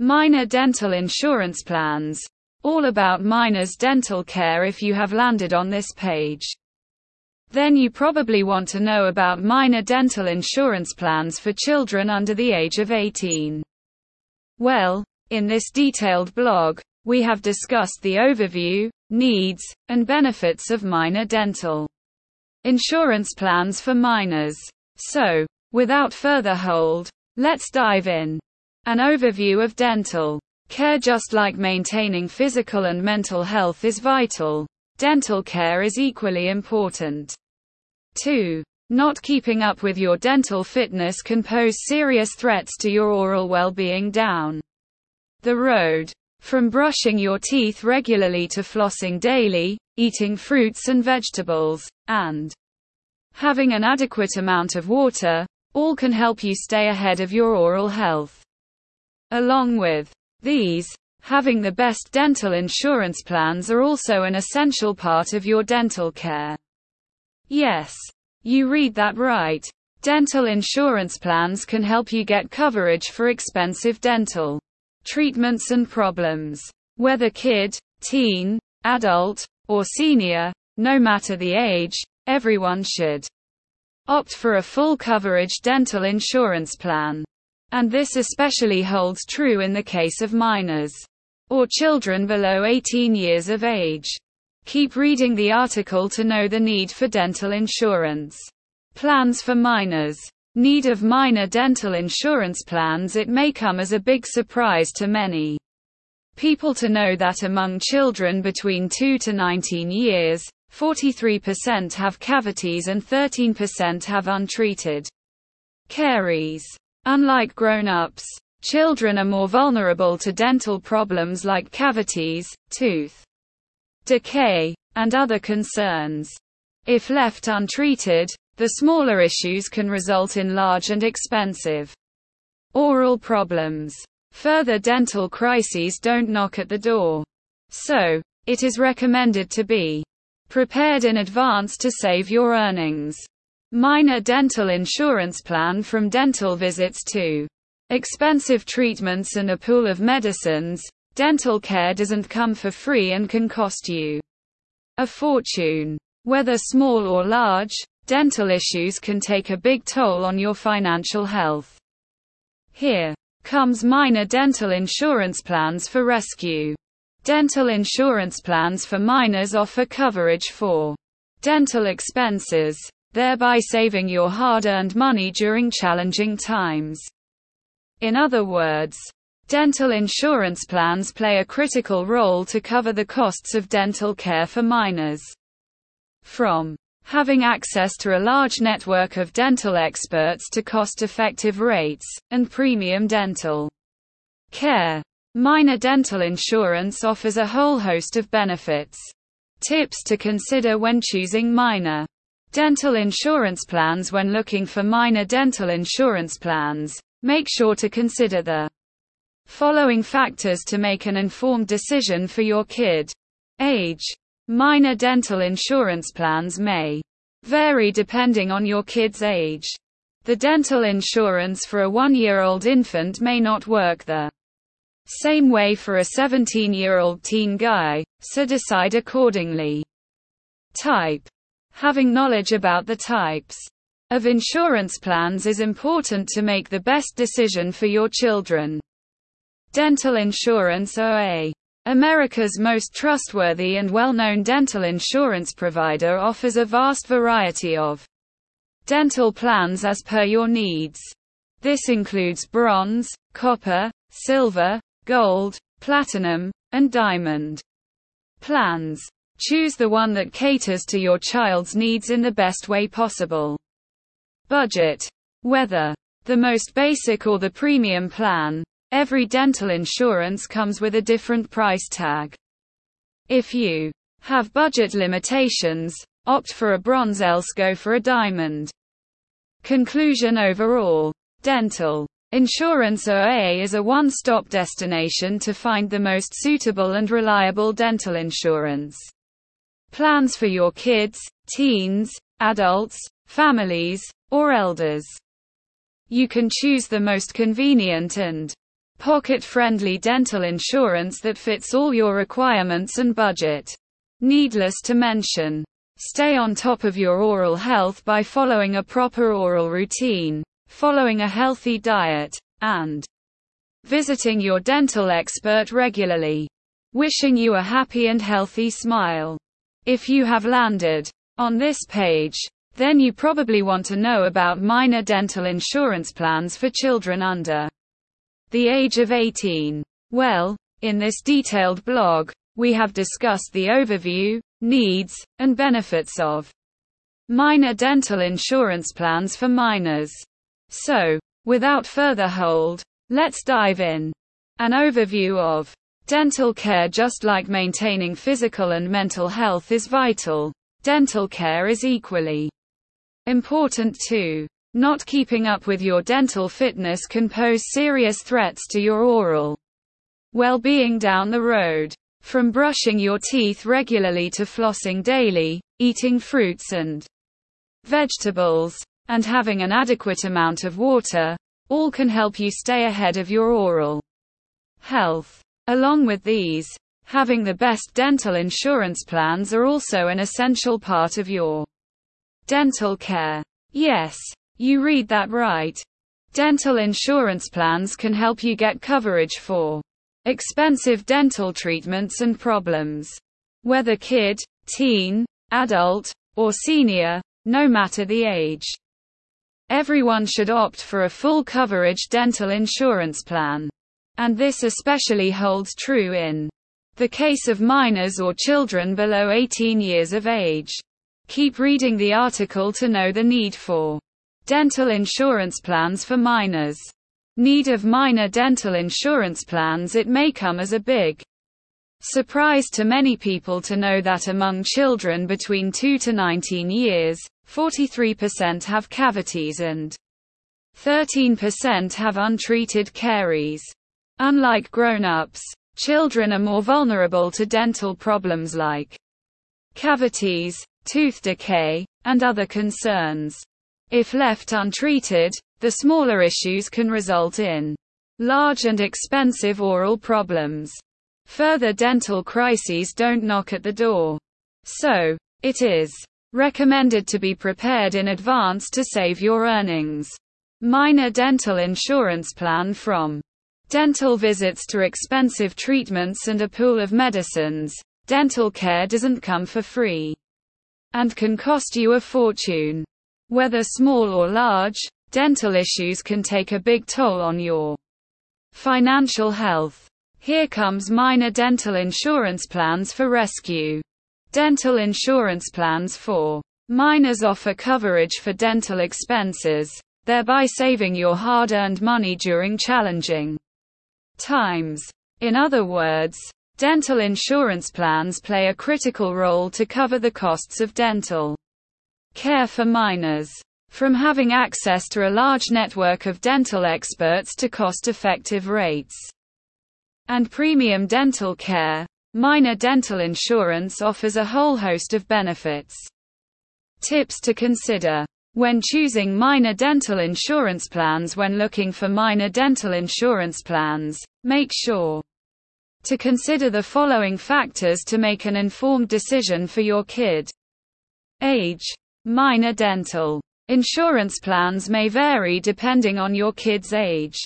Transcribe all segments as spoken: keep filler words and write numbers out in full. Minor dental insurance plans. All about minors' dental care. If you have landed on this page, then you probably want to know about minor dental insurance plans for children under the age of eighteen. Well, in this detailed blog, we have discussed the overview, needs, and benefits of minor dental insurance plans for minors. So, without further hold, let's dive in. An overview of dental care. Just like maintaining physical and mental health is vital, dental care is equally important. two. Not keeping up with your dental fitness can pose serious threats to your oral well-being down the road. From brushing your teeth regularly to flossing daily, eating fruits and vegetables, and having an adequate amount of water, all can help you stay ahead of your oral health. Along with these, having the best dental insurance plans are also an essential part of your dental care. Yes, you read that right. Dental insurance plans can help you get coverage for expensive dental treatments and problems. Whether kid, teen, adult, or senior, no matter the age, everyone should opt for a full coverage dental insurance plan. And this especially holds true in the case of minors or children below eighteen years of age. Keep reading the article to know the need for dental insurance plans for minors. Need of minor dental insurance plans. It may come as a big surprise to many people to know that among children between two to nineteen years, forty-three percent have cavities and thirteen percent have untreated caries. Unlike grown-ups, children are more vulnerable to dental problems like cavities, tooth decay, and other concerns. If left untreated, the smaller issues can result in large and expensive oral problems. Further, dental crises don't knock at the door, so it is recommended to be prepared in advance to save your earnings. Minor dental insurance plan. From dental visits to expensive treatments and a pool of medicines, dental care doesn't come for free and can cost you a fortune. Whether small or large, dental issues can take a big toll on your financial health. Here comes minor dental insurance plans for rescue. Dental insurance plans for minors offer coverage for dental expenses, thereby saving your hard-earned money during challenging times. In other words, dental insurance plans play a critical role to cover the costs of dental care for minors. From having access to a large network of dental experts to cost-effective rates and premium dental care, minor dental insurance offers a whole host of benefits. Tips to consider when choosing minor dental insurance plans. When looking for minor dental insurance plans, make sure to consider the following factors to make an informed decision for your kid. Age. Minor dental insurance plans may vary depending on your kid's age. The dental insurance for a one-year-old infant may not work the same way for a seventeen-year-old teen guy, so decide accordingly. Type. Having knowledge about the types of insurance plans is important to make the best decision for your children. Dental Insurance O A. America's most trustworthy and well-known dental insurance provider offers a vast variety of dental plans as per your needs. This includes bronze, copper, silver, gold, platinum, and diamond plans. Choose the one that caters to your child's needs in the best way possible. Budget. Whether the most basic or the premium plan, every dental insurance comes with a different price tag. If you have budget limitations, opt for a bronze, else go for a diamond. Conclusion. Overall, dental insurance O A is a one-stop destination to find the most suitable and reliable dental insurance plans for your kids, teens, adults, families, or elders. You can choose the most convenient and Pocket-friendly dental insurance that fits all your requirements and budget. Needless to mention, stay on top of your oral health by following a proper oral routine, following a healthy diet, and visiting your dental expert regularly. Wishing you a happy and healthy smile. If you have landed on this page, then you probably want to know about minor dental insurance plans for children under the age of eighteen. Well, in this detailed blog, we have discussed the overview, needs, and benefits of minor dental insurance plans for minors. So, without further hold, let's dive in. An overview of dental care. Just like maintaining physical and mental health is vital, dental care is equally important too. Not keeping up with your dental fitness can pose serious threats to your oral well-being down the road. From brushing your teeth regularly to flossing daily, eating fruits and vegetables, and having an adequate amount of water, all can help you stay ahead of your oral health. Along with these, having the best dental insurance plans are also an essential part of your dental care. Yes, you read that right. Dental insurance plans can help you get coverage for expensive dental treatments and problems. Whether kid, teen, adult, or senior, no matter the age, everyone should opt for a full coverage dental insurance plan. And this especially holds true in the case of minors or children below eighteen years of age. Keep reading the article to know the need for dental insurance plans for minors. Need of minor dental insurance plans. It may come as a big surprise to many people to know that among children between two to nineteen years, forty-three percent have cavities and thirteen percent have untreated caries. Unlike grown-ups, children are more vulnerable to dental problems like cavities, tooth decay, and other concerns. If left untreated, the smaller issues can result in large and expensive oral problems. Further dental crises don't knock at the door. So, it is recommended to be prepared in advance to save your earnings. Minor dental insurance plan. From dental visits to expensive treatments and a pool of medicines, dental care doesn't come for free and can cost you a fortune. Whether small or large, dental issues can take a big toll on your financial health. Here comes minor dental insurance plans for rescue. Dental insurance plans for minors offer coverage for dental expenses, thereby saving your hard-earned money during challenging times. In other words, dental insurance plans play a critical role to cover the costs of dental care for minors. From having access to a large network of dental experts to cost-effective rates and premium dental care, minor dental insurance offers a whole host of benefits. Tips to consider when choosing minor dental insurance plans. When looking for minor dental insurance plans, make sure to consider the following factors to make an informed decision for your kid. Age. Minor dental insurance plans may vary depending on your kid's age.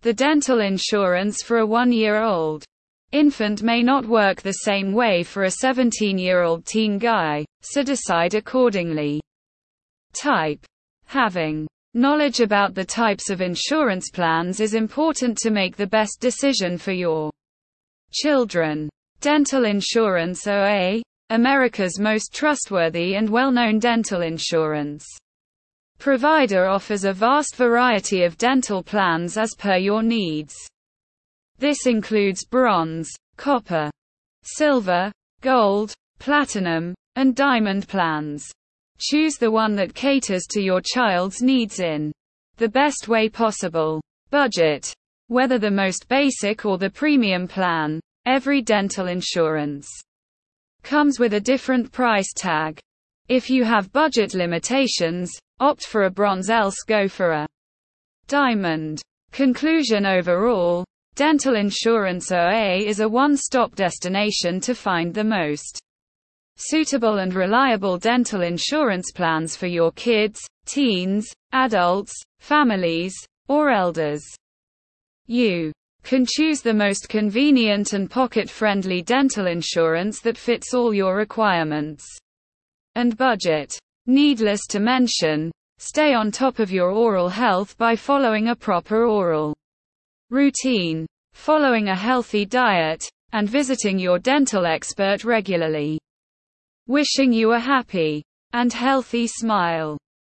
The dental insurance for a one-year-old infant may not work the same way for a seventeen-year-old teen guy, so decide accordingly. Type. Having knowledge about the types of insurance plans is important to make the best decision for your children. Dental Insurance O A, America's most trustworthy and well-known dental insurance provider, offers a vast variety of dental plans as per your needs. This includes bronze, copper, silver, gold, platinum, and diamond plans. Choose the one that caters to your child's needs in the best way possible. Budget. Whether the most basic or the premium plan, every dental insurance comes with a different price tag. If you have budget limitations, opt for a bronze, else go for a diamond. Conclusion. Overall, Dental Insurance O A is a one-stop destination to find the most suitable and reliable dental insurance plans for your kids, teens, adults, families, or elders. You can choose the most convenient and pocket-friendly dental insurance that fits all your requirements and budget. Needless to mention, stay on top of your oral health by following a proper oral routine, following a healthy diet, and visiting your dental expert regularly. Wishing you a happy and healthy smile.